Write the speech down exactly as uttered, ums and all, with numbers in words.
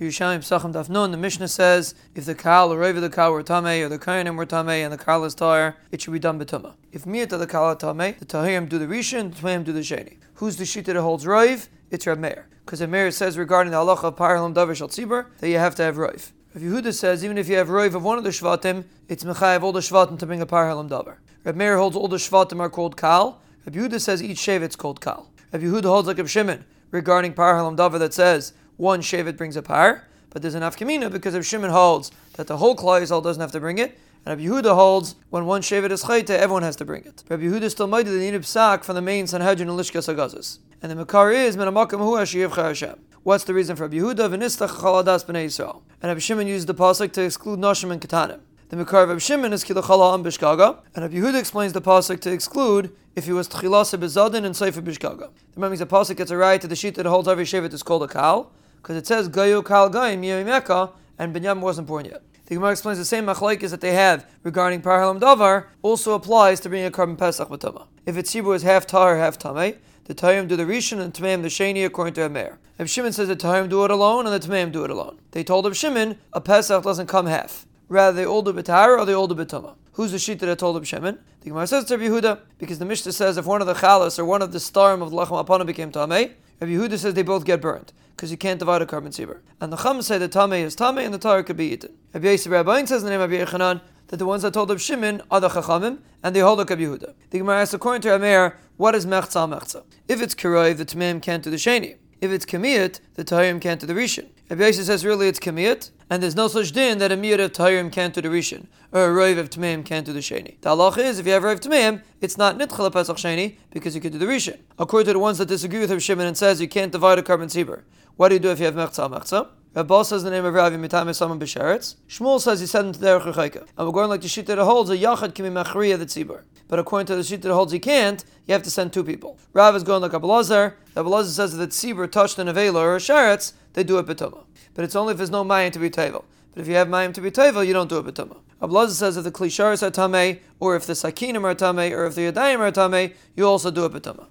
Yerushalmi Pesachim Daf Nun, the Mishnah says, if the Kahal or Ravi the Kahal were Tameh, or the Kohanim were Tameh, and the Kahal is Tahir, it should be done B'tumah. If Miyata the Kahal Tameh, the Tahirim do the Rishon, the Tahirim do the Sheni. Who's the Shita that holds Rav? It's Rabbi Meir. Because Rabbi Meir says regarding the halacha of Parhalam Davish al Tzibur, that you have to have Rav. Rabbi Yehuda says, even if you have Rav of one of the Shvatim, it's Mechayev all the Shvatim to bring a Parhalam Davar. Rabbi Meir holds all the Shvatim are called Kahal. Rabbi Yehuda says each Shevet's called Kahal. Rabbi Yehuda holds like Rabbi Shimon regarding Parhalam Davar that says, one shevet brings a par, but there's an afkamina because Rabbi Shimon holds that the whole Klal Yisrael doesn't have to bring it, and Rabbi Yehuda holds when one shevet is chayte, everyone has to bring it. Rabbi Yehuda still mighty the need psak from the main Sanhedrin and Lishkas Hagazos, and the makar is menamakam hu ashiyivcha Hashem. What's the reason for Rabbi Yehuda? V'nistach chaladas b'nei Yisrael, and Rabbi Shimon used the pasuk to exclude nashim and ketanim. The makar of Rabbi Shimon is kilachala am bishkaga, and Rabbi Yehuda explains the pasuk to exclude if he was tchilasa b'zadin and seifa bishkaga. The means the pasuk gets a right to the sheet that holds every shevet is called a kal. Because it says Gayu Kal Gayim Yemeka, and Binyamin wasn't born yet. The Gemara explains the same machlokes that they have regarding Parhalam Davar also applies to bringing a Korban Pesach b'tumah. If its Tzibur is half Tahor, half Tameh, the Tahirim do the Rishon and the Tameim the Sheni according to Rabbi Meir. Reb Shimon says the Tahirim do it alone and the Tameim do it alone. They told Reb Shimon a Pesach doesn't come half. Rather, they all do b'Tahor or they all do b'tumah. Who's the Shita that told Reb Shimon? The Gemara says to Rabbi Yehuda because the Mishnah says if one of the Chalas or one of the Starim of Lachem Apana became Tameh, Rabbi Yehuda says they both get burnt, because you can't divide a Korban Tzibur. And the Chum say that Tameh is Tameh and the Tahor could be eaten. Rabbi Yehuda says in the name of Rabbi Hanan that the ones that told Rabbi Shimon are the Chachamim and they hold up Rabbi Yehuda. The Gemara asks according to Rabbi Meir, what is Mechza al Mechza? If it's Kirov, the Tameim can't do the Sheni. If it's Kamiyat, the Tahirim can't do the Rishon. Rabbi Yehuda says really it's Kamiyat, and there's no such din that a Miyat of Tahirim can't do the Rishon, or a Rav of Tameim can't do the Sheni. The halacha is, if you have Rav Tameim, it's not Nitchel Pesach Sheni, because you can do the Rishon. According to the ones that disagree with Rabbi Shimon and says you can't divide a Korban Tzibur, what do you do if you have Mechza al Mechza? Abba's says the name of Ravi Mitameh Saman B'Sharetz. Shmuel says he said into the Derech HaChaika. And we're going like the Shita that holds a Yachad Kimi Machriya the Tzibur. But according to the Shita that holds he can't, you have to send two people. Rav is going like Ablazer. Ablazer says that the Tzibur touched an Avela or a Sharetz, they do it b'tumah. But it's only if there's no Mayim to be Tevel. But if you have Mayim to be Tevel, you don't do it b'tumah. Ablazer says if the Kli Sharetz are Tameh, or if the Sakinim are Tameh, or if the Yadayim are Tameh, you also do it b'tumah.